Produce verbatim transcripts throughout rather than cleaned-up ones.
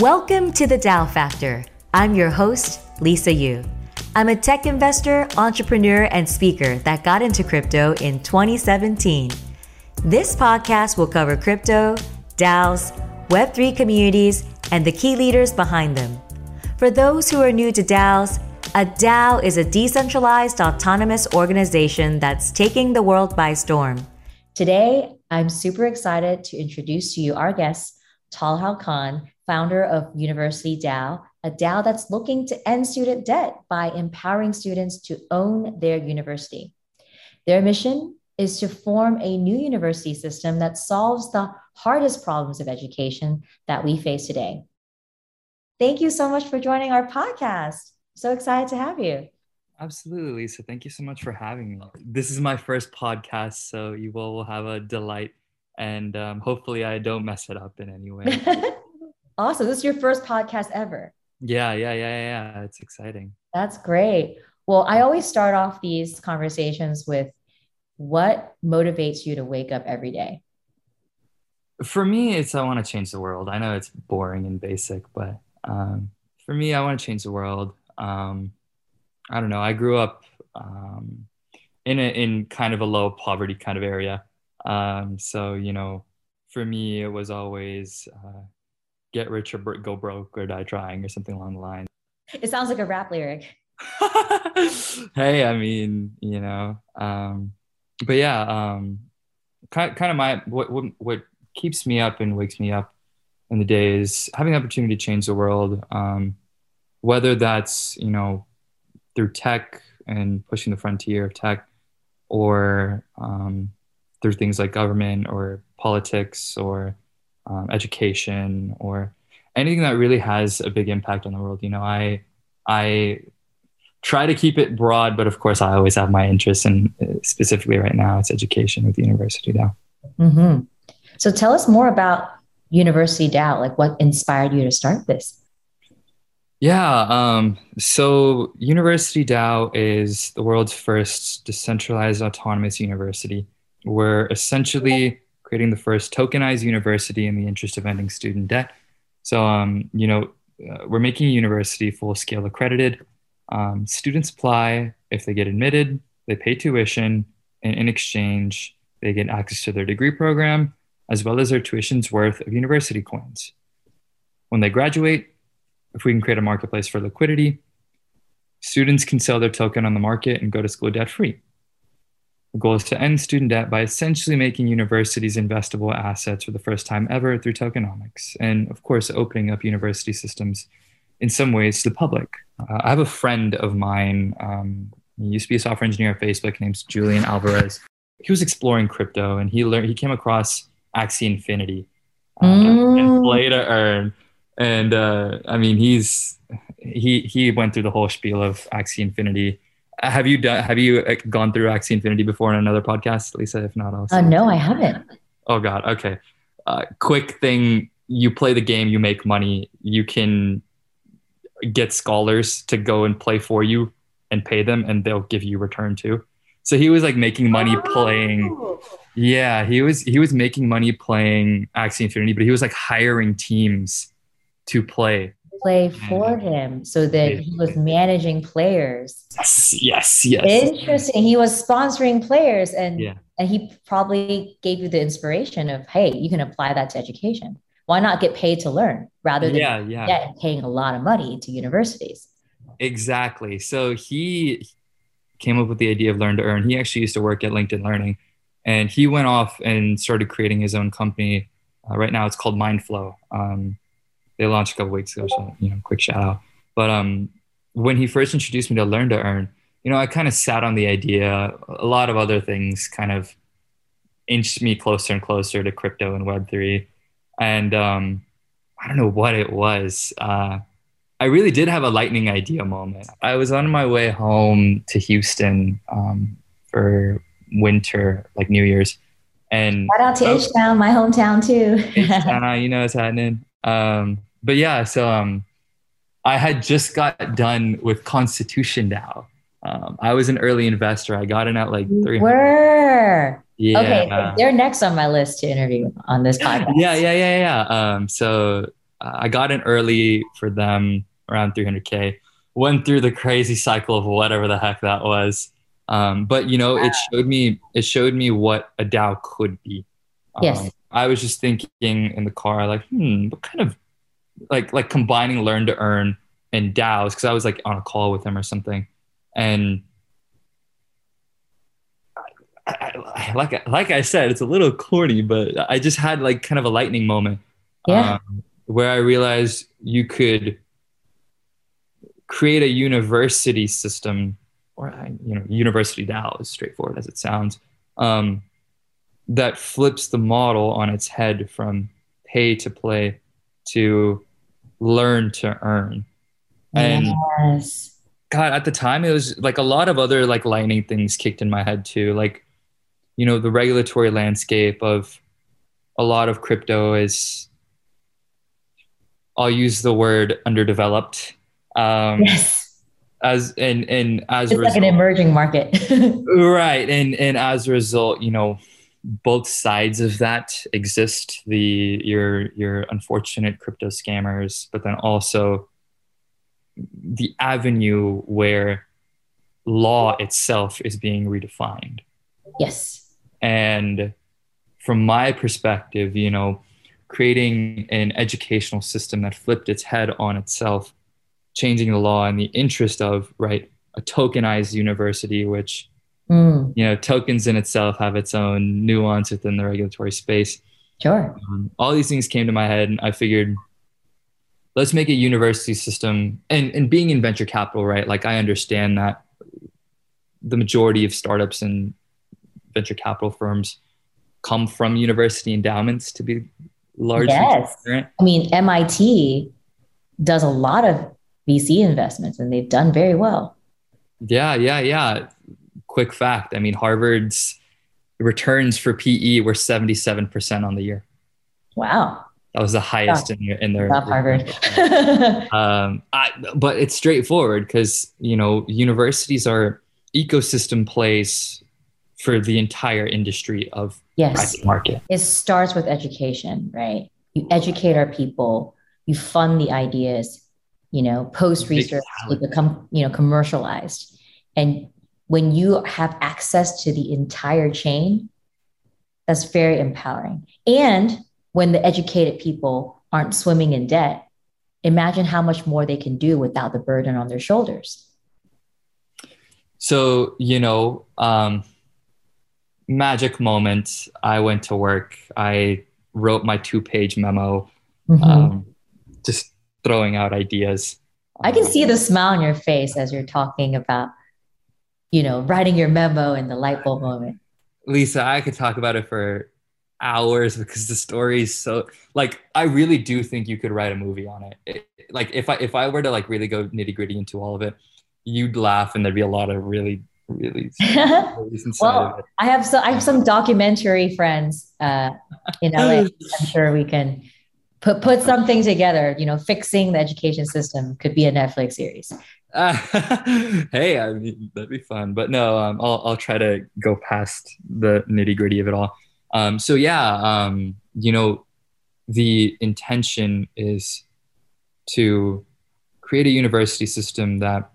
Welcome to The DAO Factor. I'm your host, Lisa Yu. I'm a tech investor, entrepreneur, and speaker that got into crypto in twenty seventeen. This podcast will cover crypto, DAOs, web three communities, and the key leaders behind them. For those who are new to DAOs, a DAO is a decentralized autonomous organization that's taking the world by storm. Today, I'm super excited to introduce to you our guest, Talha Khan, founder of UniversityDAO, a DAO that's looking to end student debt by empowering students to own their university. Their mission is to form a new university system that solves the hardest problems of education that we face today. Thank you so much for joining our podcast. So excited to have you. Absolutely, Lisa. Thank you so much for having me. This is my first podcast, so you all will have a delight, and um, hopefully I don't mess it up in any way. Awesome. This is your first podcast ever. Yeah, yeah, yeah, yeah. It's exciting. That's great. Well, I always start off these conversations with, what motivates you to wake up every day? For me, it's I want to change the world. I know it's boring and basic, but um, for me, I want to change the world. Um, I don't know. I grew up um, in a, in kind of a low poverty kind of area. Um, so, you know, for me, it was always uh, get rich or go broke or die trying or something along the line. It sounds like a rap lyric. Hey, I mean, you know, um, but yeah, um, kind, kind of my what, what what keeps me up and wakes me up in the day is having the opportunity to change the world. Um, whether that's, you know, through tech and pushing the frontier of tech, or um, through things like government or politics or um, education or anything that really has a big impact on the world. You know, I I try to keep it broad, but of course I always have my interests in, specifically right now, it's education with UniversityDAO. Mm-hmm. So tell us more about UniversityDAO, like what inspired you to start this? Yeah, um, so UniversityDAO is the world's first decentralized autonomous university. We're essentially creating the first tokenized university in the interest of ending student debt. So, um, you know, uh, we're making a university full-scale accredited. Um, students apply. If they get admitted, they pay tuition, and in exchange, they get access to their degree program, as well as their tuition's worth of university coins. When they graduate, if we can create a marketplace for liquidity, students can sell their token on the market and go to school debt-free. The goal is to end student debt by essentially making universities investable assets for the first time ever through tokenomics, and of course, opening up university systems in some ways to the public. Uh, I have a friend of mine, um, he used to be a software engineer at Facebook, named Julian Alvarez. He was exploring crypto, and he learned he came across Axie Infinity uh, mm. and Play to Earn. And uh, I mean, he's he he went through the whole spiel of Axie Infinity. Have you done? Have you gone through Axie Infinity before in another podcast, Lisa? If not, I'll. Uh, no, I haven't. Oh God. Okay. Uh, quick thing: you play the game, you make money, you can get scholars to go and play for you and pay them, and they'll give you return too. So he was like making money oh. playing. Yeah, he was he was making money playing Axie Infinity, but he was like hiring teams to play. Play for him, so that he was managing players. Yes, yes, yes. Interesting. He was sponsoring players, and yeah. and he probably gave you the inspiration of, hey, you can apply that to education. Why not get paid to learn rather than yeah, yeah. Get paying a lot of money to universities? Exactly. So he came up with the idea of Learn to Earn. He actually used to work at LinkedIn Learning, and he went off and started creating his own company. Uh, right now, it's called Mindflow. Um, They launched a couple weeks ago, so, you know, quick shout out. But um, when he first introduced me to Learn to Earn, you know, I kind of sat on the idea. A lot of other things kind of inched me closer and closer to crypto and web three. And um, I don't know what it was. Uh, I really did have a lightning idea moment. I was on my way home to Houston um, for winter, like New Year's. And shout out to H-Town, my hometown too. H-Town, you know what's happening. Um, But yeah, so um, I had just got done with Constitution DAO. Um, I was an early investor. I got in at like three hundred. Were. Yeah. Okay, they're next on my list to interview on this podcast. Yeah, yeah, yeah, yeah. Um, so Uh, I got in early for them, around three hundred K, went through the crazy cycle of whatever the heck that was. Um, but, you know, wow. it showed me, it showed me what a DAO could be. Um, yes. I was just thinking in the car, like, hmm, what kind of, like, like combining learn to earn and DAOs, because I was like on a call with him or something. And I, I, like, like I said, it's a little corny, but I just had like kind of a lightning moment yeah. um, where I realized you could create a university system, or, you know, university DAO is straightforward as it sounds, um, that flips the model on its head from pay to play to learn to earn. And yes. God, at the time it was like a lot of other like lightning things kicked in my head too. Like, you know, the regulatory landscape of a lot of crypto is, I'll use the word underdeveloped. Um, yes. As and and as it's result, like an emerging market, right? And and as a result, you know, both sides of that exist. The your your unfortunate crypto scammers, but then also the avenue where law itself is being redefined. Yes. And from my perspective, you know, creating an educational system that flipped its head on itself, changing the law in the interest of, right, a tokenized university, which, mm. you know, tokens in itself have its own nuance within the regulatory space. Sure. Um, all these things came to my head, and I figured, let's make a university system. And, and being in venture capital, right, like I understand that the majority of startups and venture capital firms come from university endowments, to be largely yes. transparent. I mean, M I T does a lot of V C investments, and they've done very well. Yeah, yeah, yeah. Quick fact. I mean, Harvard's returns for P E were seventy-seven percent on the year. Wow. That was the highest in, in their Not Harvard. um, I, but it's straightforward because, you know, universities are ecosystem plays for the entire industry of yes. private market. It starts with education, right? You educate our people, you fund the ideas, you know, post research, exactly. they become, you know, commercialized. And when you have access to the entire chain, that's very empowering. And when the educated people aren't swimming in debt, imagine how much more they can do without the burden on their shoulders. So, you know, um, magic moment. I went to work. I wrote my two-page memo, mm-hmm. um, just throwing out ideas. I can see the smile on your face as you're talking about, you know, writing your memo and the light bulb moment. Lisa, I could talk about it for hours because the story is so, like, I really do think you could write a movie on it. it like if I if I were to like really go nitty gritty into all of it, you'd laugh and there'd be a lot of really really well, of it. I have so I have some documentary friends uh, in L A. I'm sure we can put put something together. You know, fixing the education system could be a Netflix series. Uh, hey, I mean, that'd be fun. But no, um, I'll I'll try to go past the nitty gritty of it all. Um, so yeah, um, you know, the intention is to create a university system that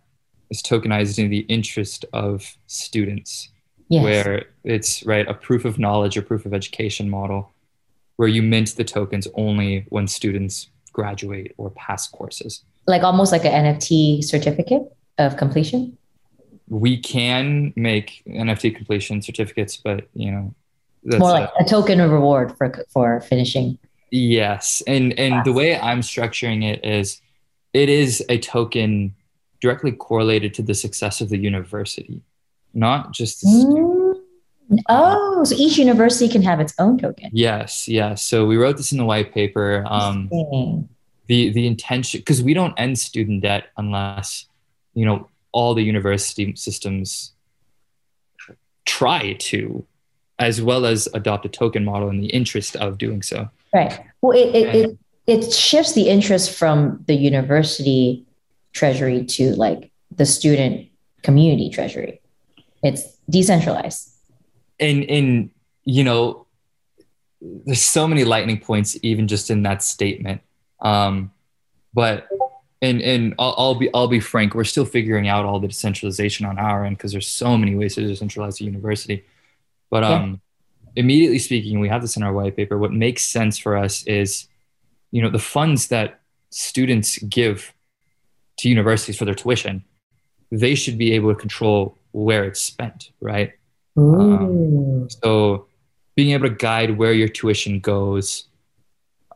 is tokenized in the interest of students, yes. where it's right a proof of knowledge or proof of education model, where you mint the tokens only when students graduate or pass courses. Like almost like an N F T certificate of completion? We can make N F T completion certificates, but you know, that's more like a, a token of reward for for finishing. Yes. And and wow. the way I'm structuring it is it is a token directly correlated to the success of the university, not just the student. Mm. Oh, so each university can have its own token. Yes. Yes. So we wrote this in the white paper. Um, the, the intention, because we don't end student debt unless, you know, all the university systems try to, as well as adopt a token model in the interest of doing so. Right. Well, it it, and, it it shifts the interest from the university treasury to like the student community treasury. It's decentralized. And, and you know, there's so many lightning points even just in that statement. Um, but and and I'll, I'll be I'll be frank, we're still figuring out all the decentralization on our end because there's so many ways to decentralize a university. But um, yeah. immediately speaking, we have this in our white paper. What makes sense for us is, you know, the funds that students give to universities for their tuition, they should be able to control where it's spent, right? Um, so being able to guide where your tuition goes,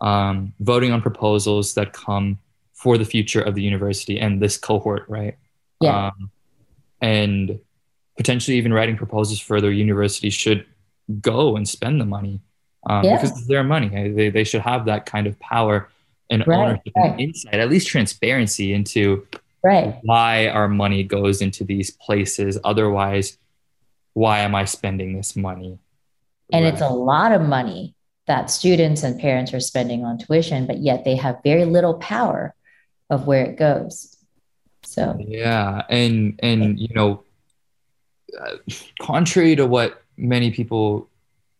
um, voting on proposals that come for the future of the university and this cohort, right? Yeah. Um, and potentially even writing proposals for their university should go and spend the money um, yeah. because it's their money. They, they should have that kind of power and right, ownership right. and insight, at least transparency into right. why our money goes into these places. Otherwise, why am I spending this money? And right. it's a lot of money that students and parents are spending on tuition, but yet they have very little power of where it goes. So yeah, and and you know, uh, contrary to what many people,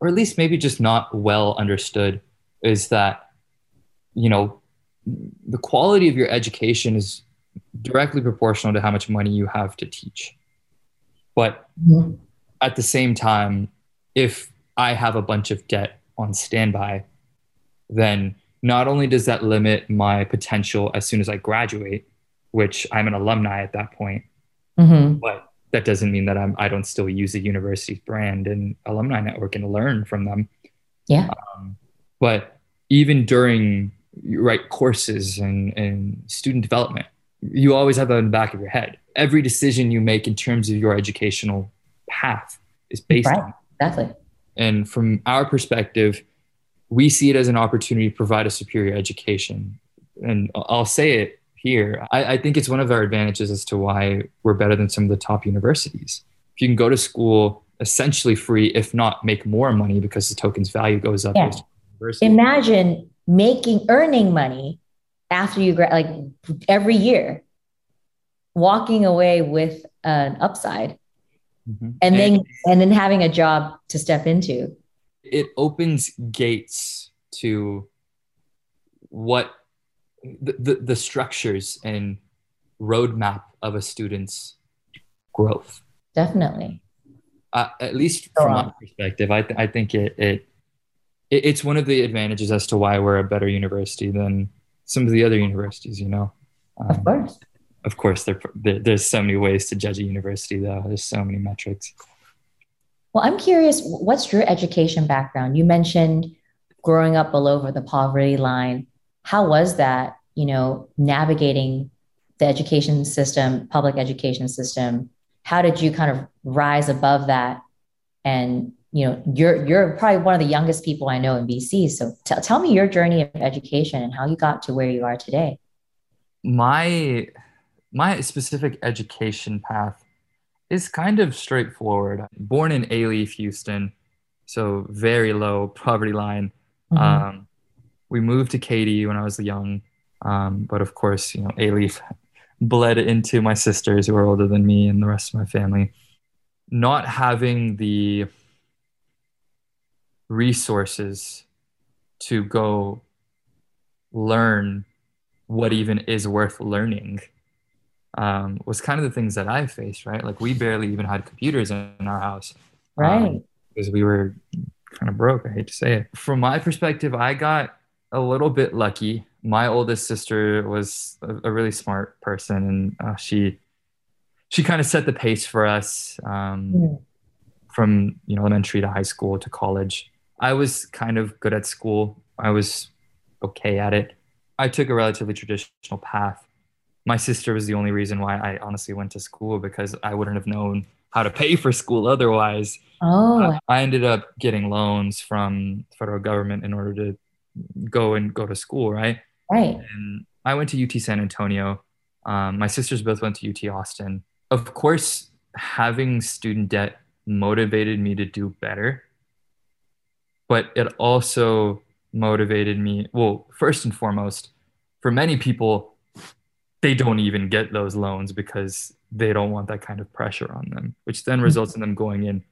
or at least maybe just not well understood, is that, you know, the quality of your education is directly proportional to how much money you have to teach, but. Mm-hmm. At the same time, if I have a bunch of debt on standby, then not only does that limit my potential as soon as I graduate, which I'm an alumni at that point, mm-hmm. but that doesn't mean that I'm, I don't still use the university's brand and alumni network and learn from them. Yeah. Um, but even during, right, courses and, and student development, you always have that in the back of your head. Every decision you make in terms of your educational path is based right, on. Exactly. And from our perspective, we see it as an opportunity to provide a superior education. And I'll say it here. I, I think it's one of our advantages as to why we're better than some of the top universities. If you can go to school essentially free, if not make more money because the token's value goes up. Yeah. Imagine making, earning money after you grad, like every year, walking away with an upside. Mm-hmm. And then and, and then having a job to step into. It opens gates to what the, the, the structures and roadmap of a student's growth. Definitely. Uh, at least from my perspective, I, th- I think it, it it it's one of the advantages as to why we're a better university than some of the other universities, you know. Um, of course. Of course, there, there, there's so many ways to judge a university, though. There's so many metrics. Well, I'm curious, what's your education background? You mentioned growing up below the poverty line. How was that, you know, navigating the education system, public education system? How did you kind of rise above that? And, you know, you're you're probably one of the youngest people I know in B C. So t- tell me your journey of education and how you got to where you are today. My... My specific education path is kind of straightforward. Born in Alief, Houston, so very low poverty line. Mm-hmm. Um, we moved to Katy when I was young, um, but of course, you know, Alief bled into my sisters who are older than me and the rest of my family. Not having the resources to go learn what even is worth learning. Um, was kind of the things that I faced, right? Like we barely even had computers in, in our house. Right. Um, because we were kind of broke, I hate to say it. From my perspective, I got a little bit lucky. My oldest sister was a, a really smart person and uh, she she kind of set the pace for us um, yeah. from you know elementary to high school to college. I was kind of good at school. I was okay at it. I took a relatively traditional path. My sister was the only reason why I honestly went to school because I wouldn't have known how to pay for school otherwise. Oh. Uh, I ended up getting loans from the federal government in order to go and go to school, right? Right. And I went to U T San Antonio. Um, my sisters both went to U T Austin. Of course, having student debt motivated me to do better, but it also motivated me, well, first and foremost, for many people, they don't even get those loans because they don't want that kind of pressure on them, which then results in them going in,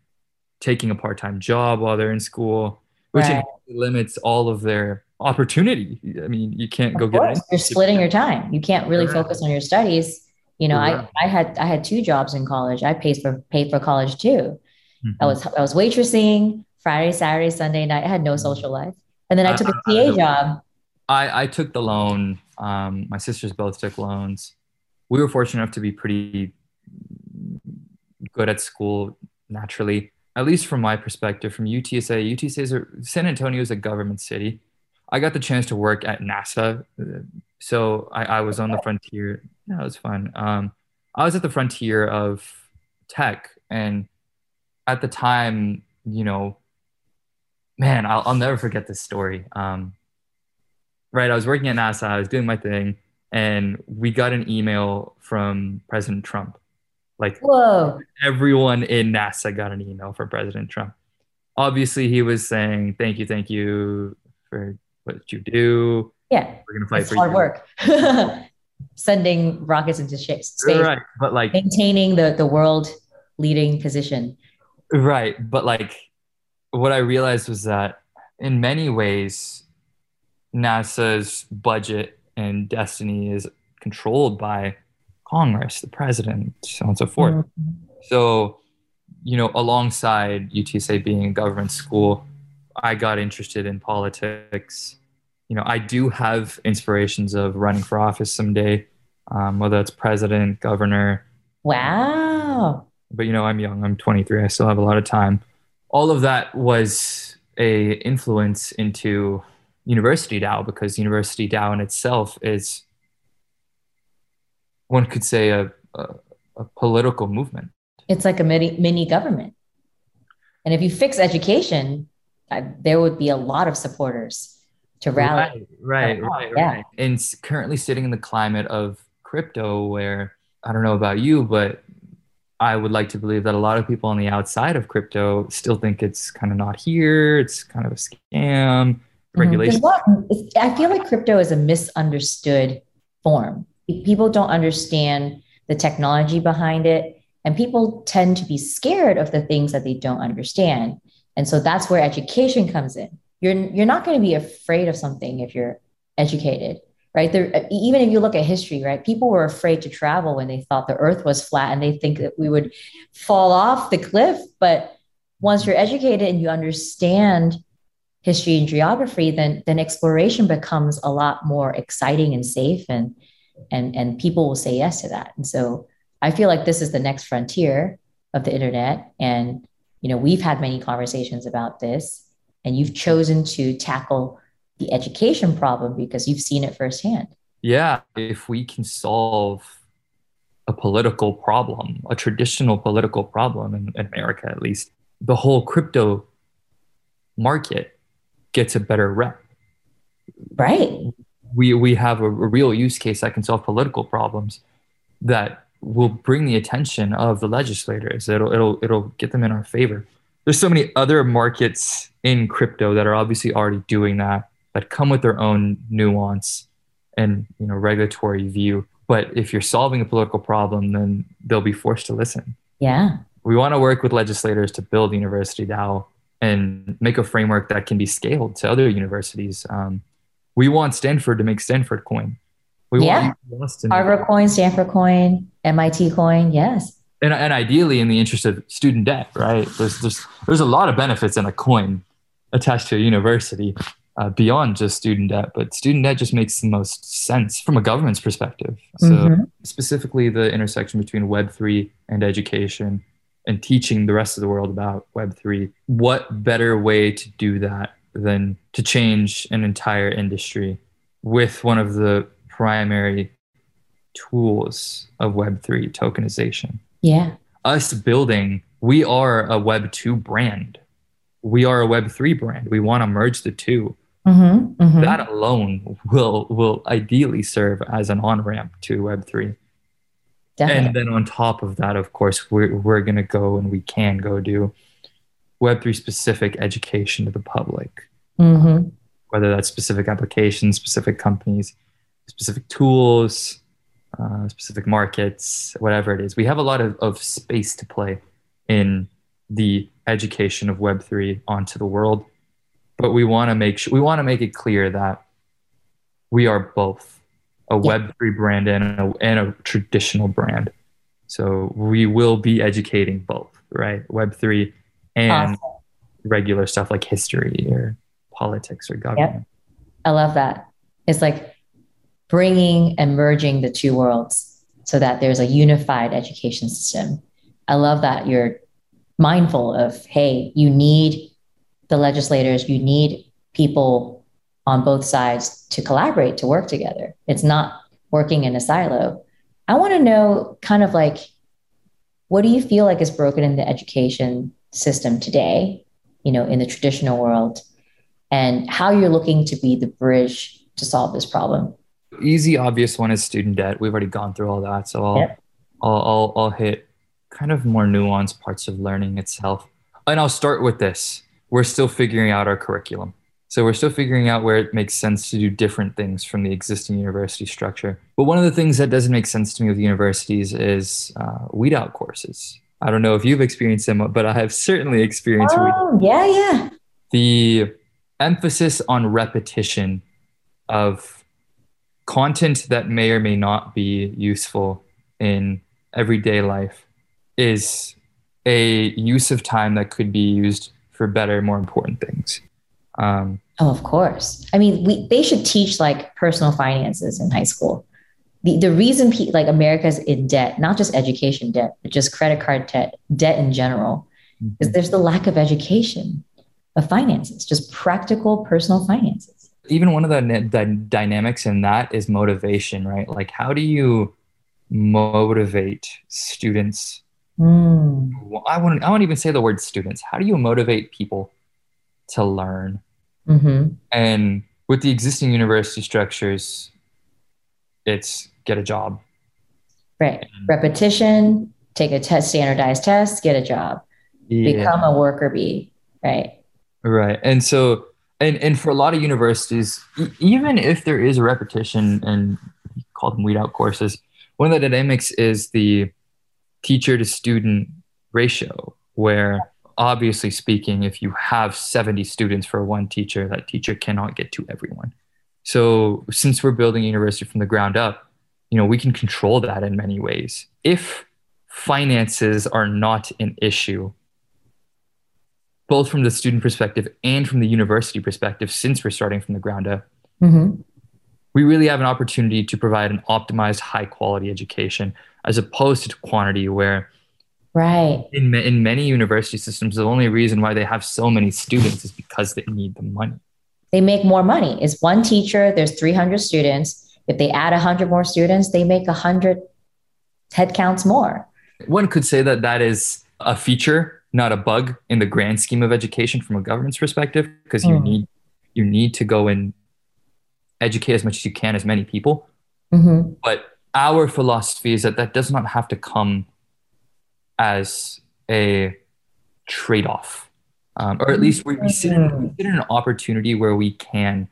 taking a part-time job while they're in school, which right. limits all of their opportunity. I mean, you can't of go course. get it. You're splitting your time. You can't really right. focus on your studies. You know, right. I, I had I had two jobs in college. I paid for paid for college too. Mm-hmm. I was I was waitressing Friday, Saturday, Sunday night. I had no social life. And then I took a P A I, I, job. I, I took the loan. Um, my sisters both took loans. We were fortunate enough to be pretty good at school naturally, at least from my perspective, from U T S A. U T S A is a, San Antonio is a government city. I got the chance to work at NASA. So I, I was on the frontier. That was fun. Um, I was at the frontier of tech. And at the time, you know, man, I'll, I'll never forget this story. Um, right. I was working at NASA. I was doing my thing. And we got an email from President Trump. Like, whoa. Everyone in NASA got an email from President Trump. Obviously, he was saying, thank you, thank you for what you do. Yeah. We're going to fight it's for hard you. work. Sending rockets into space. Right. But like maintaining the, the world leading position. Right. But like, what I realized was that in many ways, NASA's budget and destiny is controlled by Congress, the president, so on and so forth. Mm-hmm. So, you know, alongside U T S A being a government school, I got interested in politics. You know, I do have inspirations of running for office someday, um, whether it's president, governor. Wow. But, you know, I'm young. I'm twenty-three. I still have a lot of time. All of that was a influence into UniversityDAO, because UniversityDAO in itself is, one could say, a, a, a political movement. It's like a mini, mini government. And if you fix education, I, there would be a lot of supporters to rally. Right, right, right, yeah. right. And currently sitting in the climate of crypto where, I don't know about you, but I would like to believe that a lot of people on the outside of crypto still think it's kind of not here. It's kind of a scam. Regulation. Mm-hmm. I feel like crypto is a misunderstood form. People don't understand the technology behind it, and people tend to be scared of the things that they don't understand. And so that's where education comes in. You're you're not going to be afraid of something if you're educated, right? There, even if you look at history, right? People were afraid to travel when they thought the earth was flat and they think that we would fall off the cliff. But once you're educated and you understand history and geography, then then exploration becomes a lot more exciting and safe, and and and people will say yes to that. And so I feel like this is the next frontier of the internet. And you know, we've had many conversations about this, and you've chosen to tackle the education problem because you've seen it firsthand. Yeah, if we can solve a political problem, a traditional political problem in, in America, at least, the whole crypto market gets a better rep. Right. We we have a, a real use case that can solve political problems that will bring the attention of the legislators. It'll it'll it'll get them in our favor. There's so many other markets in crypto that are obviously already doing that, that come with their own nuance and, you know, regulatory view. But if you're solving a political problem, then they'll be forced to listen. Yeah. We want to work with legislators to build UniversityDAO and make a framework that can be scaled to other universities. Um, we want Stanford to make Stanford coin. We yeah. want Austin Harvard to- coin, Stanford coin, M I T coin. Yes. And, and ideally in the interest of student debt, right? There's, there's, there's a lot of benefits in a coin attached to a university uh, beyond just student debt, but student debt just makes the most sense from a government's perspective. So mm-hmm. specifically the intersection between Web three and education, and teaching the rest of the world about Web three. What better way to do that than to change an entire industry with one of the primary tools of Web three, tokenization? Yeah. Us building, we are a Web two brand. We are a Web three brand. We want to merge the two. Mm-hmm, mm-hmm. That alone will, will ideally serve as an on-ramp to Web three. Definitely. And then on top of that, of course, we're, we're going to go and we can go do Web three specific education to the public, mm-hmm. um, whether that's specific applications, specific companies, specific tools, uh, specific markets, whatever it is. We have a lot of, of space to play in the education of Web three onto the world. but we want to make sure, we want to make it clear that we are both a yeah. Web three brand and a, and a traditional brand. So we will be educating both, right? Web three and awesome. Regular stuff like history or politics or government. Yep. I love that. It's like bringing and merging the two worlds so that there's a unified education system. I love that you're mindful of, hey, you need the legislators, you need people on both sides to collaborate, to work together. It's not working in a silo. I want to know kind of like, what do you feel like is broken in the education system today, you know, in the traditional world, and how you're looking to be the bridge to solve this problem? Easy, obvious one is student debt. We've already gone through all that. So I'll, yep. I'll, I'll, I'll hit kind of more nuanced parts of learning itself. And I'll start with this. We're still figuring out our curriculum. So we're still figuring out where it makes sense to do different things from the existing university structure. But one of the things that doesn't make sense to me with universities is uh, weed out courses. I don't know if you've experienced them, but I have certainly experienced. Oh, weed out. Yeah, yeah. The emphasis on repetition of content that may or may not be useful in everyday life is a use of time that could be used for better, more important things. Um, oh, of course. I mean, we, they should teach like personal finances in high school. The the reason pe- like America's in debt, not just education debt, but just credit card debt, debt in general, mm-hmm. is there's the lack of education of finances, just practical personal finances. Even one of the, the dynamics in that is motivation, right? Like, how do you motivate students? Mm. I wouldn't, I wouldn't even say the word students. How do you motivate people to learn? Mm-hmm. And with the existing university structures, it's get a job. Right. Repetition, take a test, standardized test, get a job, yeah. become a worker bee. Right. Right. And so, and, and for a lot of universities, e- even if there is a repetition and you call them weed out courses, one of the dynamics is the teacher to student ratio, where obviously speaking, if you have seventy students for one teacher, that teacher cannot get to everyone. So since we're building a university from the ground up, you know, we can control that in many ways. If finances are not an issue, both from the student perspective and from the university perspective, since we're starting from the ground up, mm-hmm. we really have an opportunity to provide an optimized, high quality education as opposed to quantity, where right. in, in many university systems, the only reason why they have so many students is because they need the money. They make more money. It's one teacher, there's three hundred students. If they add one hundred more students, they make one hundred headcounts more. One could say that that is a feature, not a bug in the grand scheme of education from a government's perspective, because mm. you need you need to go and educate as much as you can, as many people. Mm-hmm. But our philosophy is that that does not have to come as a trade-off. Um, or at least we, we, sit in, we sit in an opportunity where we can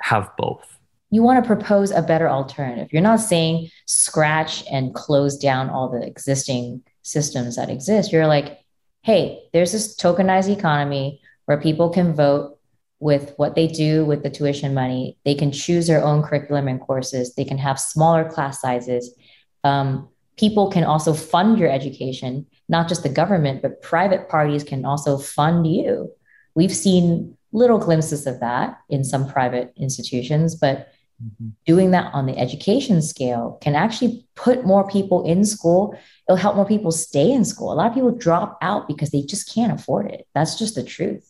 have both. You want to propose a better alternative. You're not saying scratch and close down all the existing systems that exist. You're like, hey, there's this tokenized economy where people can vote with what they do with the tuition money. They can choose their own curriculum and courses. They can have smaller class sizes. Um, People can also fund your education, not just the government, but private parties can also fund you. We've seen little glimpses of that in some private institutions, but mm-hmm. doing that on the education scale can actually put more people in school. It'll help more people stay in school. A lot of people drop out because they just can't afford it. That's just the truth.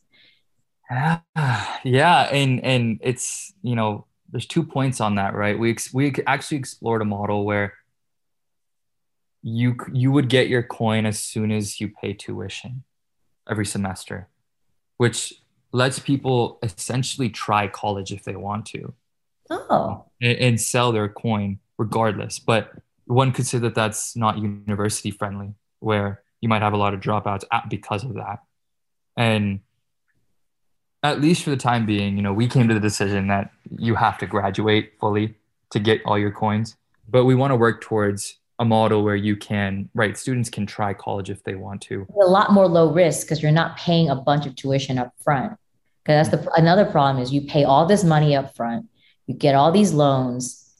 Yeah, yeah. And, and it's, you know, there's two points on that, right? We, ex- we actually explored a model where you you would get your coin as soon as you pay tuition every semester, which lets people essentially try college if they want to oh. and, and sell their coin regardless. But one could say that that's not university friendly, where you might have a lot of dropouts at, because of that. And at least for the time being, you know, we came to the decision that you have to graduate fully to get all your coins, but we want to work towards a model where you can, right, students can try college if they want to. A lot more low risk because you're not paying a bunch of tuition up front. Because that's the another problem is you pay all this money up front, you get all these loans,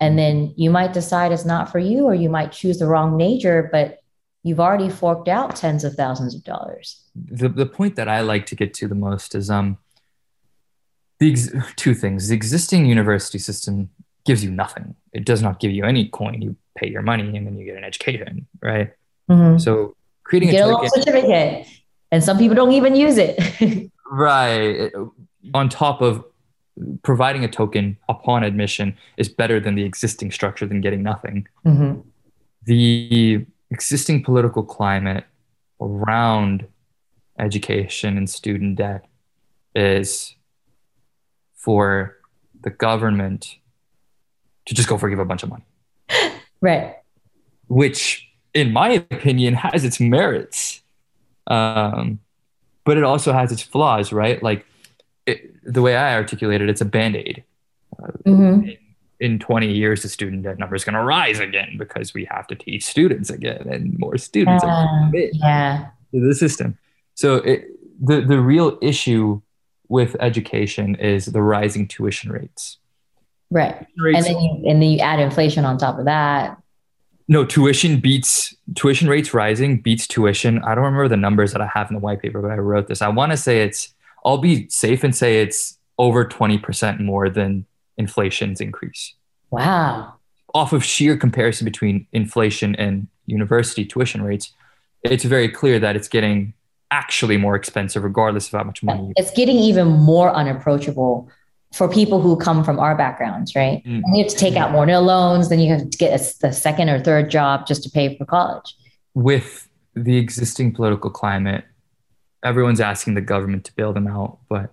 and then you might decide it's not for you, or you might choose the wrong major, but you've already forked out tens of thousands of dollars. The, the point that I like to get to the most is um, the ex- two things. The existing university system gives you nothing. It does not give you any coin. You pay your money and then you get an education, right? Mm-hmm. So creating you a, get a little certificate, and some people don't even use it. Right. On top of providing a token upon admission is better than the existing structure than getting nothing. Mm-hmm. The existing political climate around education and student debt is for the government to just go forgive a bunch of money. Right. Which, in my opinion, has its merits. Um, but it also has its flaws, right? Like, it, the way I articulate it, it's a Band-Aid. Uh, mm-hmm. in, in twenty years, the student debt number is going to rise again because we have to teach students again, and more students uh, are going to fit yeah. to the system. So it, the, the real issue with education is the rising tuition rates. Right. And then you, and then you add inflation on top of that. No, tuition beats tuition rates rising beats tuition. I don't remember the numbers that I have in the white paper, but I wrote this. I want to say it's, I'll be safe and say it's over twenty percent more than inflation's increase. Wow. Off of sheer comparison between inflation and university tuition rates, it's very clear that it's getting actually more expensive regardless of how much money you It's getting even more unapproachable for people who come from our backgrounds, right? Mm. And you have to take out more loans, then you have to get a, a second or third job just to pay for college. With the existing political climate, everyone's asking the government to bail them out, but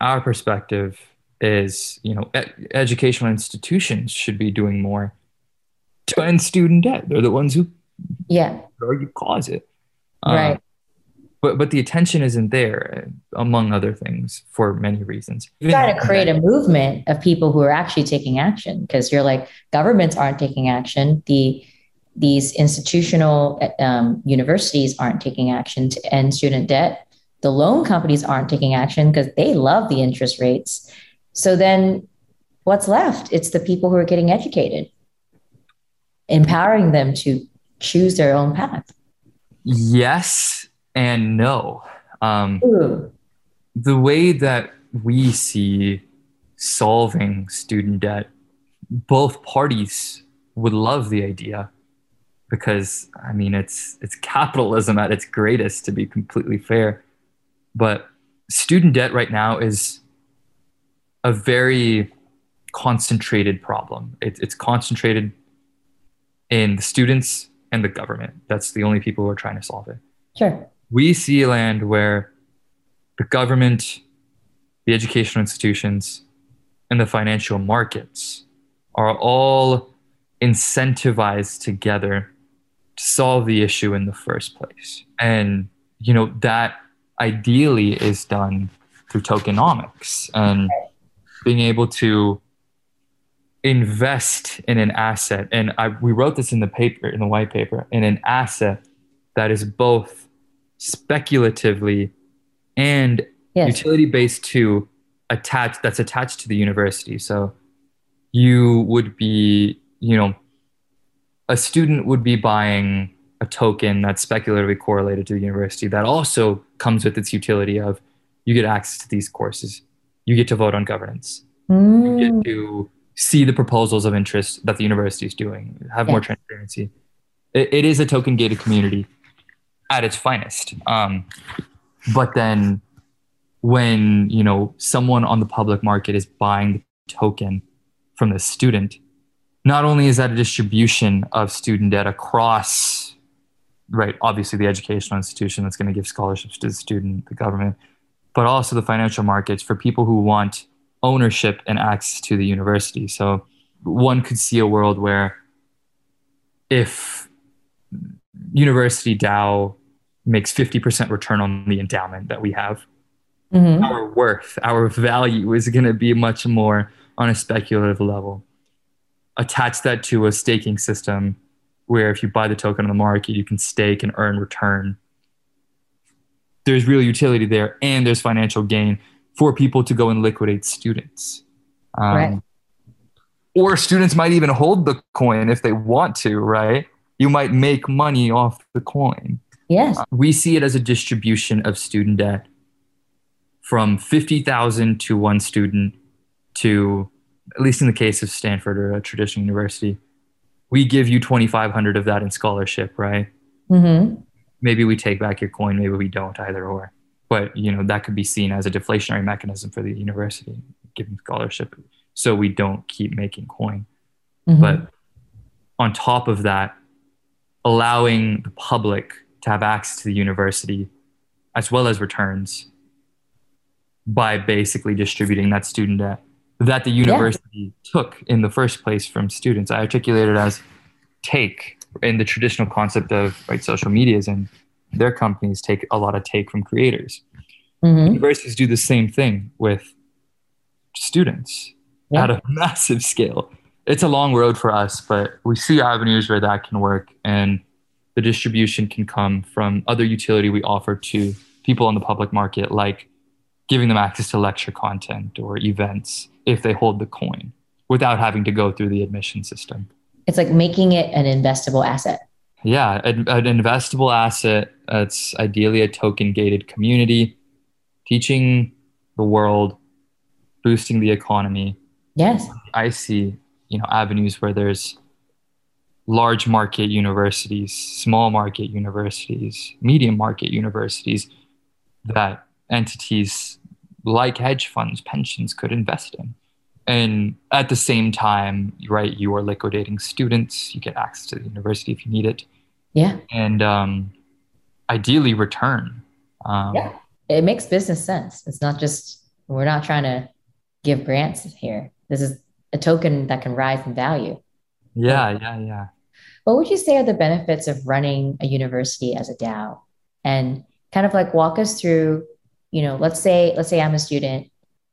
our perspective is, you know, ed- educational institutions should be doing more to end student debt. They're the ones who yeah. cause it. Right. Um, But but the attention isn't there, among other things, for many reasons. You got to create a movement of people who are actually taking action, because you're like, governments aren't taking action. The These institutional um, universities aren't taking action to end student debt. The loan companies aren't taking action because they love the interest rates. So then what's left? It's the people who are getting educated, empowering them to choose their own path. Yes. And no, um, the way that we see solving student debt, both parties would love the idea because, I mean, it's it's capitalism at its greatest, to be completely fair. But student debt right now is a very concentrated problem. It, it's concentrated in the students and the government. That's the only people who are trying to solve it. Sure. We see a land where the government, the educational institutions, and the financial markets are all incentivized together to solve the issue in the first place. And, you know, that ideally is done through tokenomics and being able to invest in an asset. And I, we wrote this in the paper, in the white paper, in an asset that is both speculatively and yes. utility-based to attach that's attached to the university. So you would be, you know, a student would be buying a token that's speculatively correlated to the university that also comes with its utility of you get access to these courses, you get to vote on governance, mm. you get to see the proposals of interest that the university is doing, have yes. more transparency. It, it is a token-gated community at its finest. Um, but then when, you know, someone on the public market is buying the token from the student, not only is that a distribution of student debt across, right, obviously the educational institution that's going to give scholarships to the student, the government, but also the financial markets for people who want ownership and access to the university. So one could see a world where if UniversityDAO makes fifty percent return on the endowment that we have, mm-hmm. our worth, our value is going to be much more on a speculative level. Attach that to a staking system where if you buy the token on the market, you can stake and earn return. there's real utility there, and there's financial gain for people to go and liquidate students. Um, right. Or students might even hold the coin if they want to, right? You might make money off the coin. Yes. Uh, we see it as a distribution of student debt from fifty thousand to one student to, at least in the case of Stanford or a traditional university, we give you twenty-five hundred of that in scholarship, right? Mm-hmm. Maybe we take back your coin, maybe we don't, either or. But, you know, that could be seen as a deflationary mechanism for the university, giving scholarship, so we don't keep making coin. Mm-hmm. But on top of that, allowing the public to have access to the university as well as returns by basically distributing that student debt that the university yeah. took in the first place from students. I articulate it as take in the traditional concept of right, social medias and their companies take a lot of take from creators. Mm-hmm. Universities do the same thing with students yeah. at a massive scale. It's a long road for us, but we see avenues where that can work and the distribution can come from other utility we offer to people on the public market, like giving them access to lecture content or events if they hold the coin without having to go through the admission system. It's like making it an investable asset. Yeah, an, an investable asset. It's ideally a token gated community, teaching the world, boosting the economy. Yes. I see, you know, avenues where there's large market universities, small market universities, medium market universities that entities like hedge funds, pensions could invest in. And at the same time, right, you are liquidating students, you get access to the university if you need it. Yeah. And um, ideally return. Um, yeah, it makes business sense. It's not just, we're not trying to give grants here. This is a token that can rise in value. Yeah, yeah, yeah. What would you say are the benefits of running a university as a DAO? And kind of like walk us through, you know, let's say, let's say I'm a student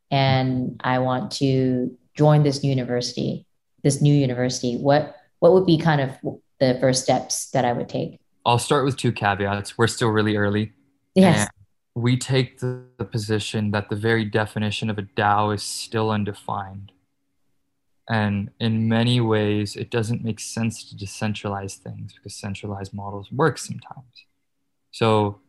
and I want to join this university, this new university. What, what would be kind of the first steps that I would take? I'll start with two caveats. We're still really early. Yes. And we take the, the position that the very definition of a DAO is still undefined. And in many ways, it doesn't make sense to decentralize things because centralized models work sometimes. So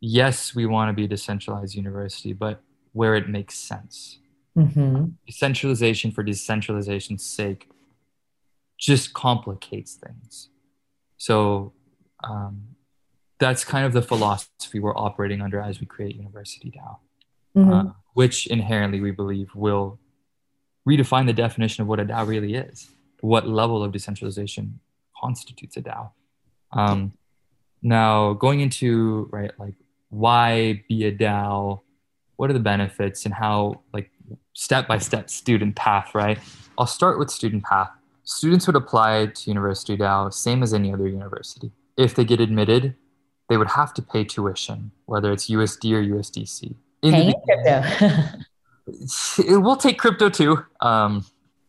yes, we want to be a decentralized university, but where it makes sense. Mm-hmm. Decentralization for decentralization's sake just complicates things. So um, that's kind of the philosophy we're operating under as we create UniversityDAO, mm-hmm. uh, which inherently we believe will redefine the definition of what a DAO really is, what level of decentralization constitutes a DAO. Um, now, going into, right, like why be a DAO, what are the benefits and how, like step-by-step student path, right? I'll start with student path. Students would apply to UniversityDAO, same as any other university. If they get admitted, they would have to pay tuition, whether it's U S D or U S D C. In hey, the It will take crypto too. Um,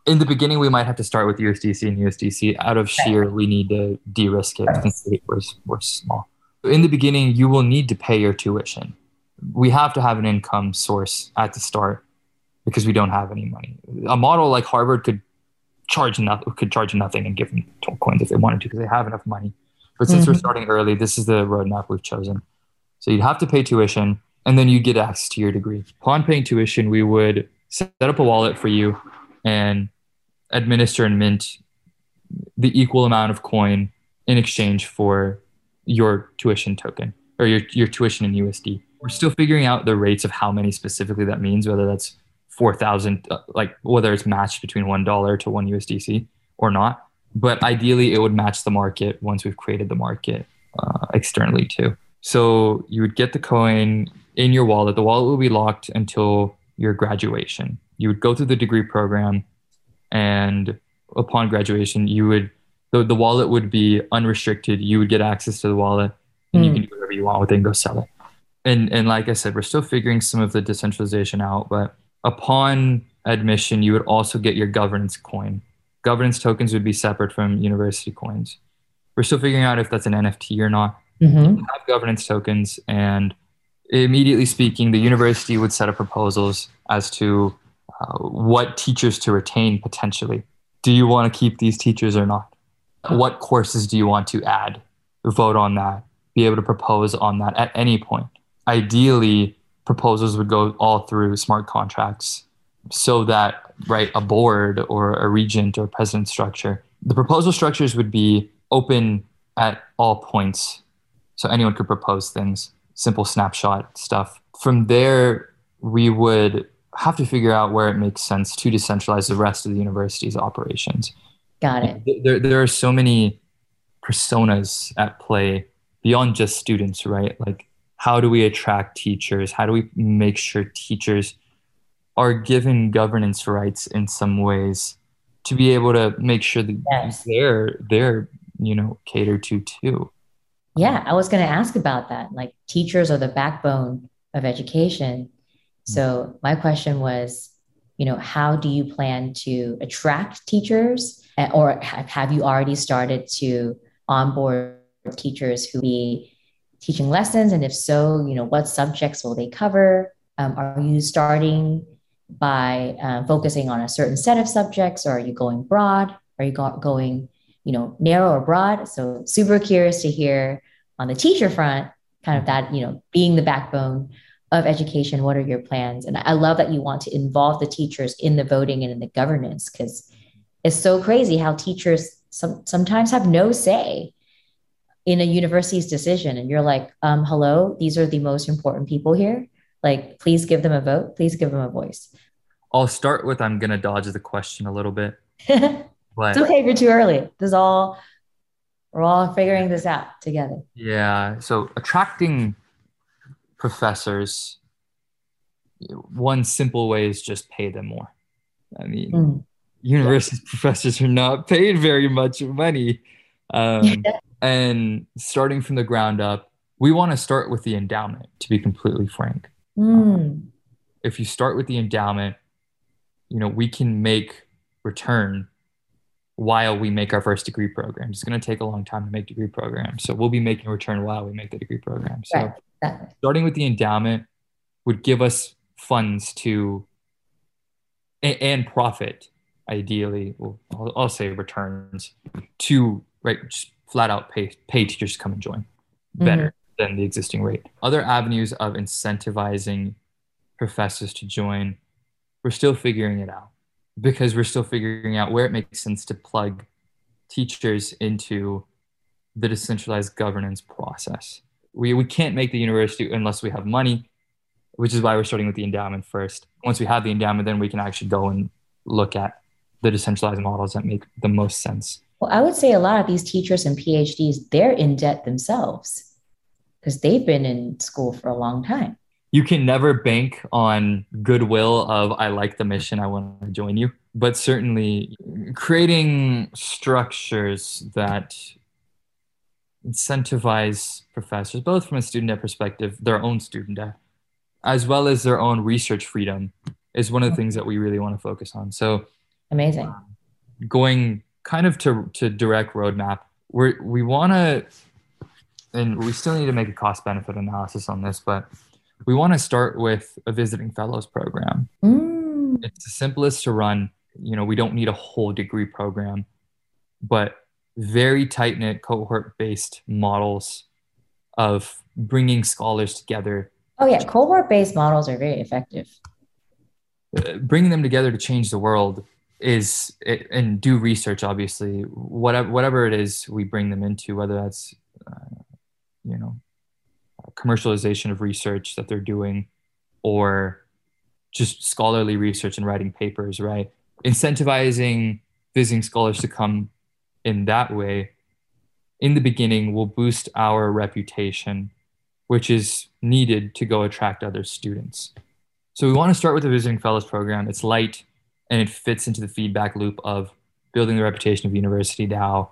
in the beginning, we might have to start with U S D C and U S D C. Out of sheer, we need to de-risk it since we're, we're small. In the beginning, you will need to pay your tuition. We have to have an income source at the start because we don't have any money. A model like Harvard could charge, no- could charge nothing and give them coins if they wanted to because they have enough money. But since mm-hmm. we're starting early, this is the roadmap we've chosen. So you'd have to pay tuition. And then you get access to your degree. Upon paying tuition, we would set up a wallet for you and administer and mint the equal amount of coin in exchange for your tuition token or your, your tuition in U S D. We're still figuring out the rates of how many specifically that means, whether that's four thousand, like whether it's matched between one dollar to one U S D C or not. But ideally, it would match the market once we've created the market uh, externally too. So you would get the coin in your wallet. The wallet will be locked until your graduation. You would go through the degree program, and upon graduation, you would the, the wallet would be unrestricted. You would get access to the wallet, and mm. you can do whatever you want with it and go sell it. And and like I said, we're still figuring some of the decentralization out, but upon admission, you would also get your governance coin. Governance tokens would be separate from university coins. We're still figuring out if that's an N F T or not. Mm-hmm. Have governance tokens, and immediately speaking, the university would set up proposals as to uh, what teachers to retain potentially. Do you want to keep these teachers or not? What courses do you want to add? Vote on that. Be able to propose on that at any point. Ideally, proposals would go all through smart contracts so that, right, a board or a regent or president structure, the proposal structures would be open at all points. So anyone could propose things, simple snapshot stuff. From there, we would have to figure out where it makes sense to decentralize the rest of the university's operations. Got it. There, there are so many personas at play beyond just students, right? Like, how do we attract teachers? How do we make sure teachers are given governance rights in some ways to be able to make sure that yes. they're, they're, you know, catered to too? Yeah, I was going to ask about that. Like, teachers are the backbone of education. So my question was, you know, how do you plan to attract teachers, or have you already started to onboard teachers who will be teaching lessons? And if so, you know, what subjects will they cover? Um, are you starting by uh, focusing on a certain set of subjects, or are you going broad? Are you go- going, you know, narrow or broad? So super curious to hear on the teacher front, kind of that, you know, being the backbone of education, what are your plans? And I love that you want to involve the teachers in the voting and in the governance, because it's so crazy how teachers some, sometimes have no say in a university's decision. And you're like, um, hello, these are the most important people here. Like, please give them a vote. Please give them a voice. I'll start with, I'm going to dodge the question a little bit. But it's okay if you're too early. This is all, we're all figuring this out together. Yeah. So attracting professors, one simple way is just pay them more. I mean, mm. university yeah. professors are not paid very much money. Um, yeah. And starting from the ground up, we want to start with the endowment, to be completely frank. Mm. Um, if you start with the endowment, you know, we can make return while we make our first degree programs. It's going to take a long time to make degree programs. So we'll be making return while we make the degree program. So right. Exactly. Starting with the endowment would give us funds to and, and profit, ideally. Well, I'll, I'll say returns to right, just flat out pay pay teachers to come and join better mm-hmm. than the existing rate. Other avenues of incentivizing professors to join, we're still figuring it out because we're still figuring out where it makes sense to plug teachers into the decentralized governance process. We we can't make the university unless we have money, which is why we're starting with the endowment first. Once we have the endowment, then we can actually go and look at the decentralized models that make the most sense. Well, I would say a lot of these teachers and PhDs, they're in debt themselves because they've been in school for a long time. You can never bank on goodwill of, I like the mission, I want to join you. But certainly creating structures that incentivize professors, both from a student debt perspective, their own student debt, as well as their own research freedom, is one of the things that we really want to focus on. So amazing. Um, going kind of to, to direct roadmap, we're, we want to, and we still need to make a cost benefit analysis on this, but we want to start with a visiting fellows program. Mm. It's the simplest to run. You know, we don't need a whole degree program, but very tight-knit cohort-based models of bringing scholars together. Oh yeah, cohort-based models are very effective. Uh, bringing them together to change the world is, it, and do research, obviously, whatever, whatever it is we bring them into, whether that's, uh, you know, commercialization of research that they're doing or just scholarly research and writing papers, right? Incentivizing visiting scholars to come in that way, in the beginning, will boost our reputation, which is needed to go attract other students. So we want to start with the Visiting Fellows program. It's light, and it fits into the feedback loop of building the reputation of UniversityDAO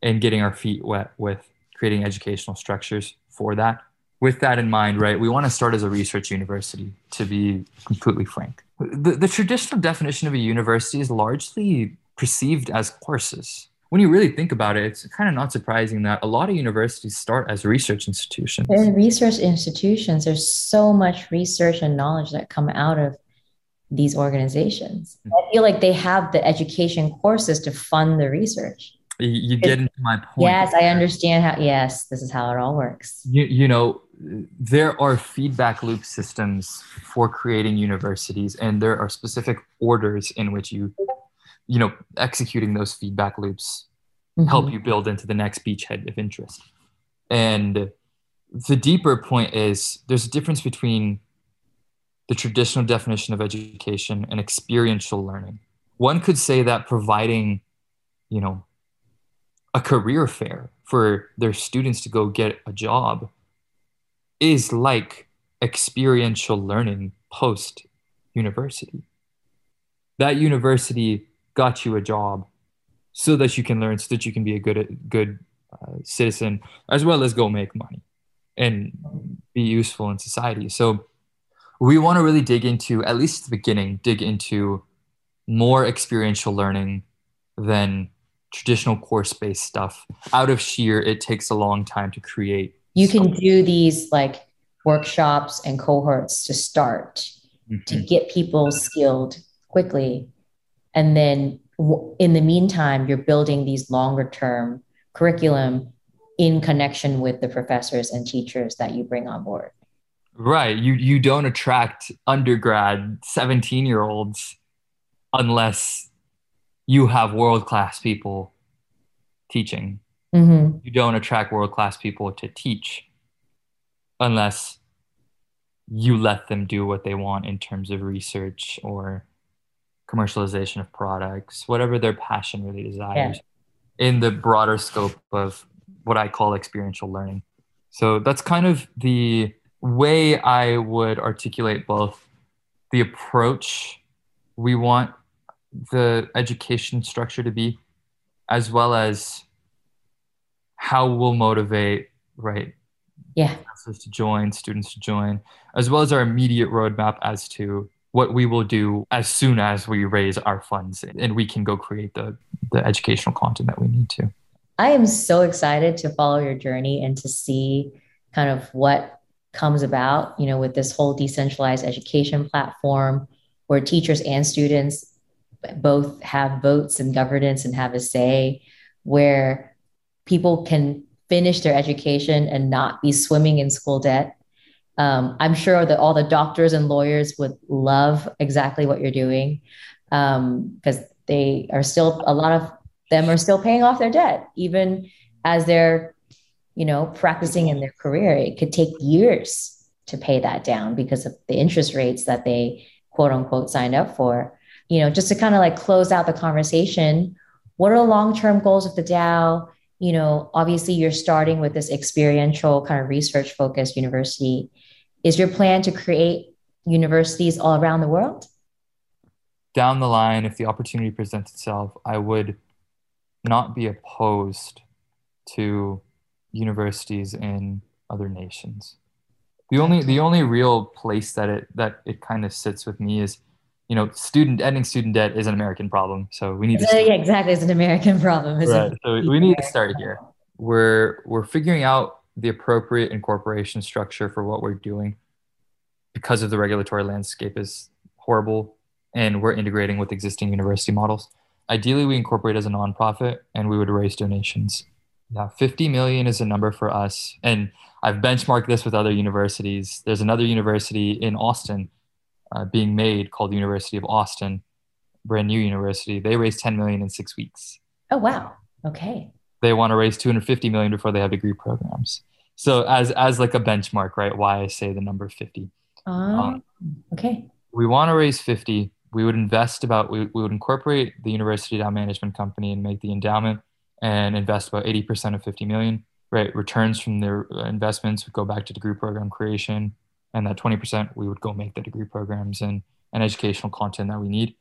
and getting our feet wet with creating educational structures for that. With that in mind, right, we want to start as a research university, to be completely frank. The, the traditional definition of a university is largely perceived as courses. when you really think about it, it's kind of not surprising that a lot of universities start as research institutions. They're research institutions. There's so much research and knowledge that come out of these organizations. Mm-hmm. I feel like they have the education courses to fund the research. You get into my point. Yes, I understand how, yes, this is how it all works. You, you know, there are feedback loop systems for creating universities, and there are specific orders in which you, you know, executing those feedback loops mm-hmm. help you build into the next beachhead of interest. And the deeper point is there's a difference between the traditional definition of education and experiential learning. One could say that providing, you know, a career fair for their students to go get a job is like experiential learning post university. That university got you a job so that you can learn, so that you can be a good, good uh, citizen, as well as go make money and be useful in society. So we want to really dig into, at least at the beginning, dig into more experiential learning than traditional course-based stuff out of sheer, it takes a long time to create. You can something. do these like workshops and cohorts to start mm-hmm. to get people skilled quickly. And then w- in the meantime, you're building these longer term curriculum in connection with the professors and teachers that you bring on board. Right. You, you don't attract undergrad seventeen year olds unless you have world-class people teaching. Mm-hmm. You don't attract world-class people to teach unless you let them do what they want in terms of research or commercialization of products, whatever their passion really desires, yeah. in the broader scope of what I call experiential learning. So that's kind of the way I would articulate both the approach we want the education structure to be, as well as how we'll motivate, right? Yeah. Professors to join, students to join, as well as our immediate roadmap as to what we will do as soon as we raise our funds and we can go create the, the educational content that we need to. I am so excited to follow your journey and to see kind of what comes about, you know, with this whole decentralized education platform where teachers and students both have votes and governance and have a say, where people can finish their education and not be swimming in school debt. Um, I'm sure that all the doctors and lawyers would love exactly what you're doing um, because they are still, a lot of them are still paying off their debt, even as they're, you know, practicing in their career. It could take years to pay that down because of the interest rates that they quote unquote signed up for. You know, just to kind of like close out the conversation, what are the long-term goals of the DAO? You know, obviously you're starting with this experiential kind of research-focused university. Is your plan to create universities all around the world? Down the line, if the opportunity presents itself, I would not be opposed to universities in other nations. The only the only real place that it that it kind of sits with me is, you know, student ending student debt is an American problem. So we need to start. Yeah, exactly. It's an American problem. It's right. So we need to start here. We're we're figuring out the appropriate incorporation structure for what we're doing because of the regulatory landscape is horrible and we're integrating with existing university models. Ideally, we incorporate as a nonprofit and we would raise donations. Yeah, fifty million is a number for us. And I've benchmarked this with other universities. There's another university in Austin Uh, being made called the University of Austin, brand new university. They raised ten million dollars in six weeks. Oh, wow. Okay. They want to raise two hundred fifty million dollars before they have degree programs. So as as like a benchmark, right? Why I say the number fifty. Uh, um, okay. We want to raise fifty. We would invest about, we, we would incorporate the UniversityDAO management company and make the endowment and invest about eighty percent of fifty million dollars, right? Returns from their investments would go back to degree program creation. And that twenty percent, we would go make the degree programs and, and educational content that we need.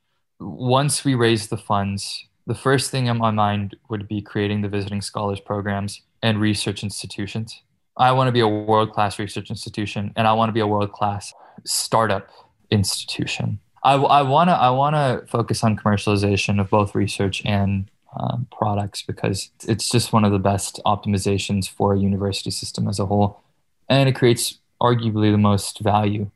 Once we raise the funds, the first thing in my mind would be creating the visiting scholars programs and research institutions. I want to be a world-class research institution, and I want to be a world-class startup institution. I, I want to I want to focus on commercialization of both research and um, products, because it's just one of the best optimizations for a university system as a whole. And it creates arguably the most value.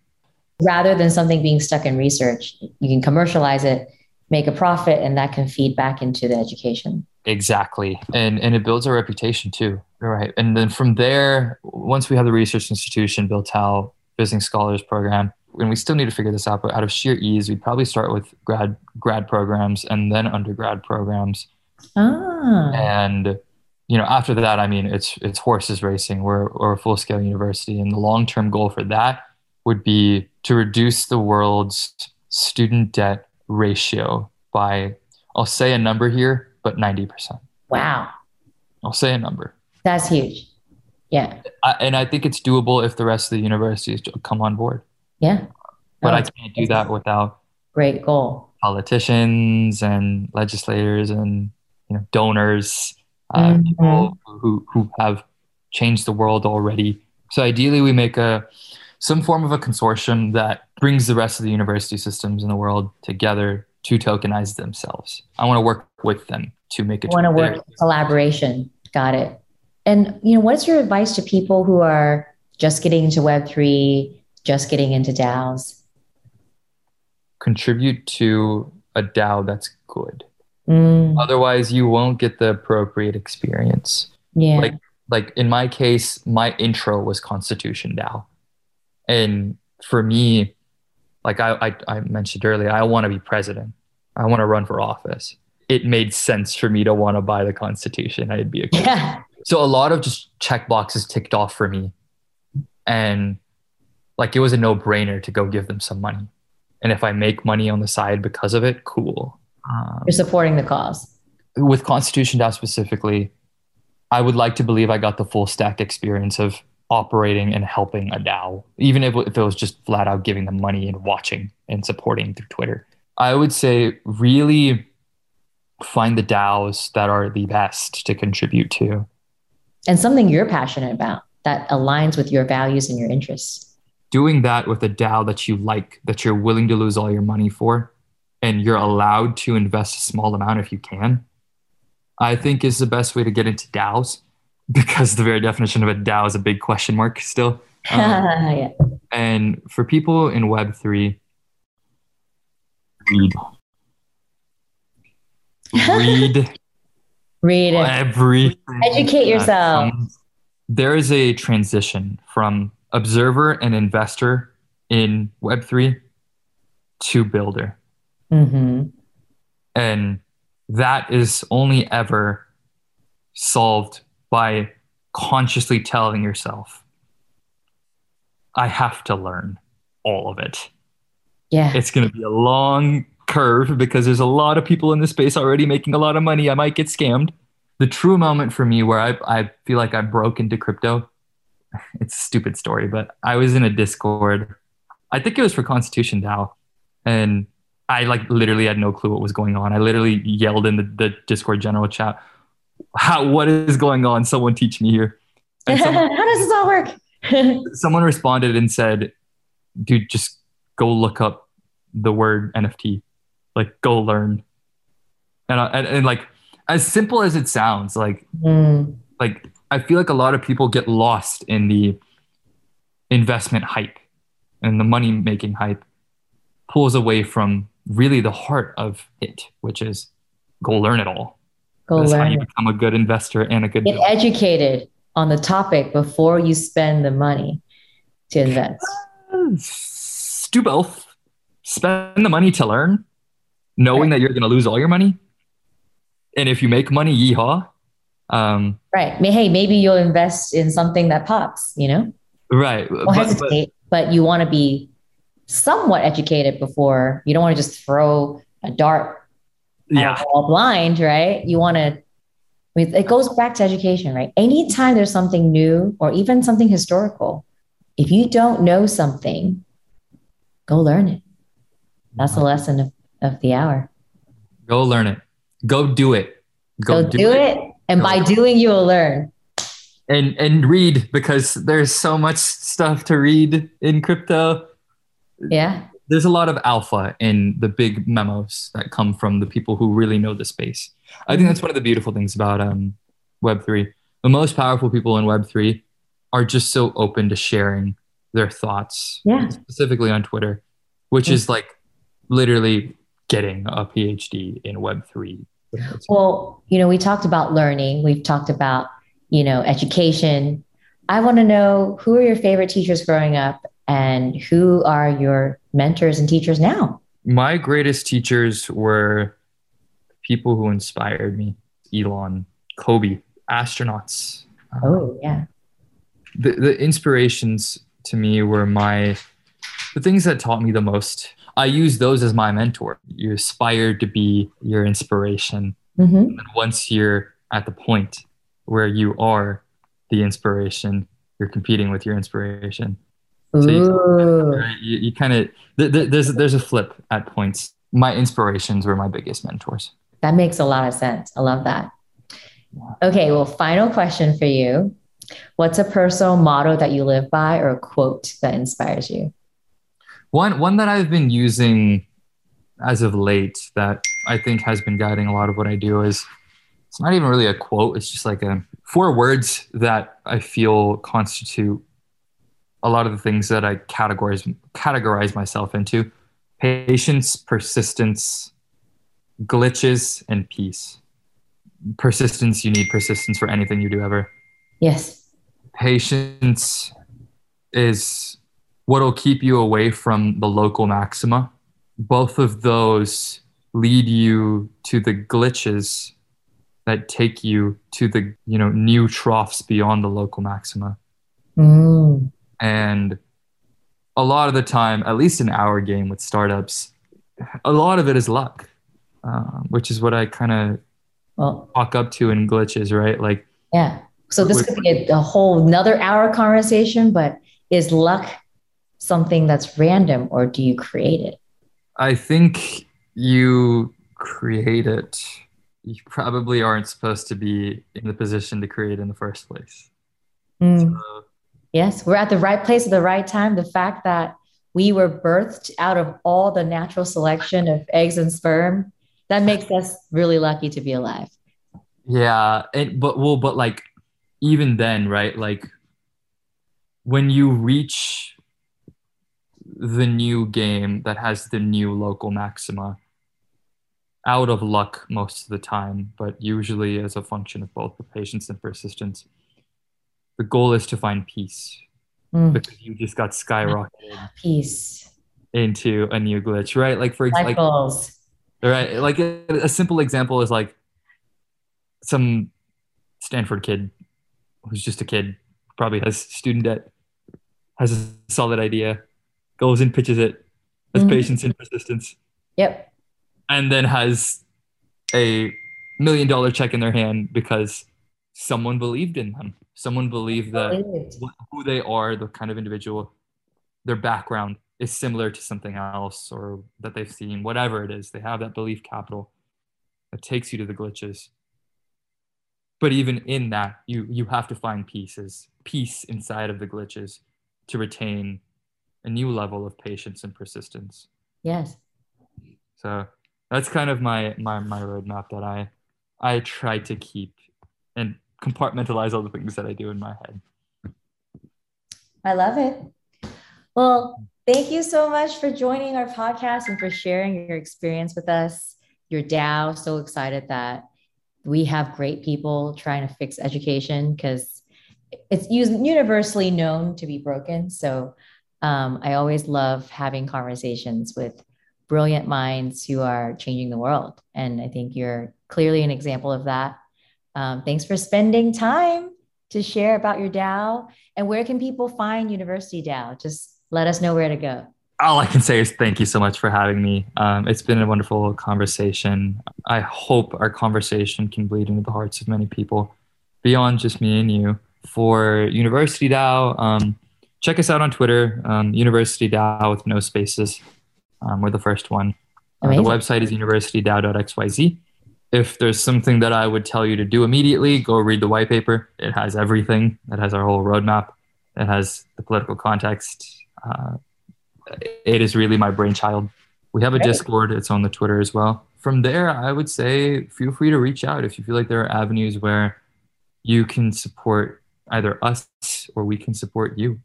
Rather than something being stuck in research, you can commercialize it, make a profit, and that can feed back into the education. Exactly. And and it builds our reputation too. Right. And then from there, once we have the research institution built out, business scholars program, and we still need to figure this out, but out of sheer ease, we'd probably start with grad grad programs and then undergrad programs. Ah. And you know, after that, I mean, it's it's horses racing. We're, we're a full-scale university. And the long-term goal for that would be to reduce the world's student debt ratio by, I'll say a number here, but ninety percent. Wow. I'll say a number. That's huge. Yeah. I, and I think it's doable if the rest of the universities come on board. Yeah. But no, I can't do that without great goal. Politicians and legislators and you know donors, uh, mm-hmm. people who, who have changed the world already. So ideally we make a some form of a consortium that brings the rest of the university systems in the world together to tokenize themselves. I want to work with them to make it. I want to work in collaboration. Got it. And you know, what's your advice to people who are just getting into Web three, just getting into DAOs? Contribute to a DAO that's good. Mm. Otherwise, you won't get the appropriate experience. Yeah. Like, like in my case, my intro was Constitution DAO. And for me, like I, I, I mentioned earlier, I want to be president. I want to run for office. It made sense for me to want to buy the Constitution. I'd be a yeah. So a lot of just check boxes ticked off for me. And like it was a no-brainer to go give them some money. And if I make money on the side because of it, cool. Um, You're supporting the cause. With Constitution DAO specifically, I would like to believe I got the full stack experience of operating and helping a DAO, even if, if it was just flat out giving them money and watching and supporting through Twitter. I would say really find the DAOs that are the best to contribute to. And something you're passionate about that aligns with your values and your interests. Doing that with a DAO that you like, that you're willing to lose all your money for, and you're allowed to invest a small amount if you can, I think is the best way to get into DAOs. Because the very definition of a DAO is a big question mark still. Um, yeah. And for people in Web three, read. Read. Read everything. Educate yourself. Comes. There is a transition from observer and investor in Web three to builder. Mm-hmm. And that is only ever solved by consciously telling yourself, I have to learn all of it. Yeah. It's going to be a long curve because there's a lot of people in this space already making a lot of money. I might get scammed. The true moment for me where I, I feel like I broke into crypto, it's a stupid story, but I was in a Discord. I think it was for Constitution DAO. And I like literally had no clue what was going on. I literally yelled in the, the Discord general chat, How, what is going on? Someone teach me here. And someone, how does this all work? Someone responded and said, dude, just go look up the word N F T. Like, go learn. And, and, and like, as simple as it sounds, like, mm. like, I feel like a lot of people get lost in the investment hype and the money-making hype pulls away from really the heart of it, which is go learn it all. Go That's learn. How you become a good investor and a good get builder. Educated on the topic before you spend the money to invest. Yes. Do both. Spend the money to learn, knowing right. that you're going to lose all your money, and if you make money, yeehaw. Um, right. Hey, maybe you'll invest in something that pops. You know. Right. Don't but, hesitate, but, but you want to be somewhat educated before. You don't want to just throw a dart. Yeah, all blind, right? You want to, it goes back to education, right? Anytime there's something new or even something historical, if you don't know something, go learn it. That's the lesson of, of the hour. Go learn it. Go do it. Go, go do, do it. it. And go by learn. doing, you will learn. And and read, because there's so much stuff to read in crypto. Yeah. there's a lot of alpha in the big memos that come from the people who really know the space. I think that's one of the beautiful things about um, Web three. The most powerful people in Web three are just so open to sharing their thoughts, yeah. specifically on Twitter, which yeah. is like literally getting a PhD in Web three. Well, you know, we talked about learning. We've talked about, you know, education. I want to know, who are your favorite teachers growing up and who are your mentors and teachers now? My greatest teachers were people who inspired me. Elon, Kobe, astronauts. Oh, yeah. The, the inspirations to me were my, the things that taught me the most. I use those as my mentor. You aspire to be your inspiration. Mm-hmm. And once you're at the point where you are the inspiration, you're competing with your inspiration. Ooh. So you, you, you kind of, th- th- there's, there's a flip at points. My inspirations were my biggest mentors. That makes a lot of sense. I love that. Okay, well, final question for you. What's a personal motto that you live by or a quote that inspires you? One one that I've been using as of late that I think has been guiding a lot of what I do is, it's not even really a quote. It's just like a, four words that I feel constitute a lot of the things that I categorize categorize myself into. Patience, persistence, glitches, and peace. Persistence, you need persistence for anything you do ever. Yes. Patience is what'll keep you away from the local maxima. Both of those lead you to the glitches that take you to the, you know, new troughs beyond the local maxima. Mm. And a lot of the time, at least in our game with startups, a lot of it is luck, uh, which is what I kind of well, walk up to in glitches, right? Like, yeah. So this with, could be a, a whole another hour conversation, but is luck something that's random, or do you create it? I think you create it. You probably aren't supposed to be in the position to create in the first place. Mm. So, yes, we're at the right place at the right time. The fact that we were birthed out of all the natural selection of eggs and sperm, that makes us really lucky to be alive. Yeah, it, but well, but like even then, right? Like when you reach the new game that has the new local maxima, out of luck most of the time, but usually as a function of both the patience and persistence, the goal is to find peace mm. because you just got skyrocketed peace into a new glitch, right? Like for example, like, right? Like a, a simple example is like some Stanford kid who's just a kid, probably has student debt, has a solid idea, goes and pitches it as mm-hmm. patience and persistence. Yep. And then has a million dollar check in their hand because someone believed in them. Someone believed that who they are, the kind of individual, their background is similar to something else or that they've seen, whatever it is. They have that belief capital that takes you to the glitches. But even in that, you you have to find pieces, peace inside of the glitches to retain a new level of patience and persistence. Yes. So that's kind of my my my roadmap that I I try to keep and compartmentalize all the things that I do in my head. I love it. Well, thank you so much for joining our podcast and for sharing your experience with us, your DAO. So excited that we have great people trying to fix education because it's universally known to be broken. So Um, I always love having conversations with brilliant minds who are changing the world. And I think you're clearly an example of that. Um, thanks for spending time to share about your DAO. And where can people find UniversityDAO? Just let us know where to go. All I can say is thank you so much for having me. Um, it's been a wonderful conversation. I hope our conversation can bleed into the hearts of many people beyond just me and you. For UniversityDAO, um, check us out on Twitter, um, UniversityDAO with no spaces. Um, we're the first one. Uh, the website is university dao dot x y z. If there's something that I would tell you to do immediately, go read the white paper. It has everything. It has our whole roadmap. It has the political context, uh, it is really my brainchild. We have a Great. Discord. It's on the Twitter as well. From there, I would say feel free to reach out if you feel like there are avenues where you can support either us or we can support you.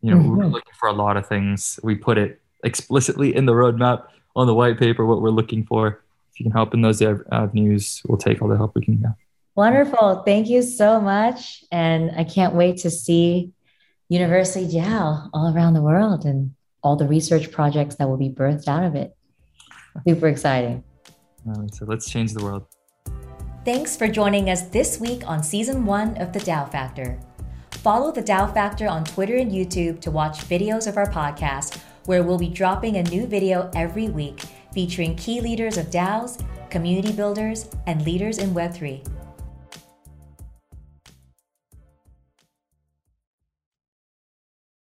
You know, mm-hmm. we're looking for a lot of things. We put it explicitly in the roadmap on the white paper, what we're looking for. If you can help in those avenues, we'll take all the help we can get. Wonderful. Thank you so much. And I can't wait to see UniversityDAO all around the world and all the research projects that will be birthed out of it. Super exciting. Um, so let's change the world. Thanks for joining us this week on season one of The DAO Factor. Follow The DAO Factor on Twitter and YouTube to watch videos of our podcast, where we'll be dropping a new video every week featuring key leaders of DAOs, community builders, and leaders in web three.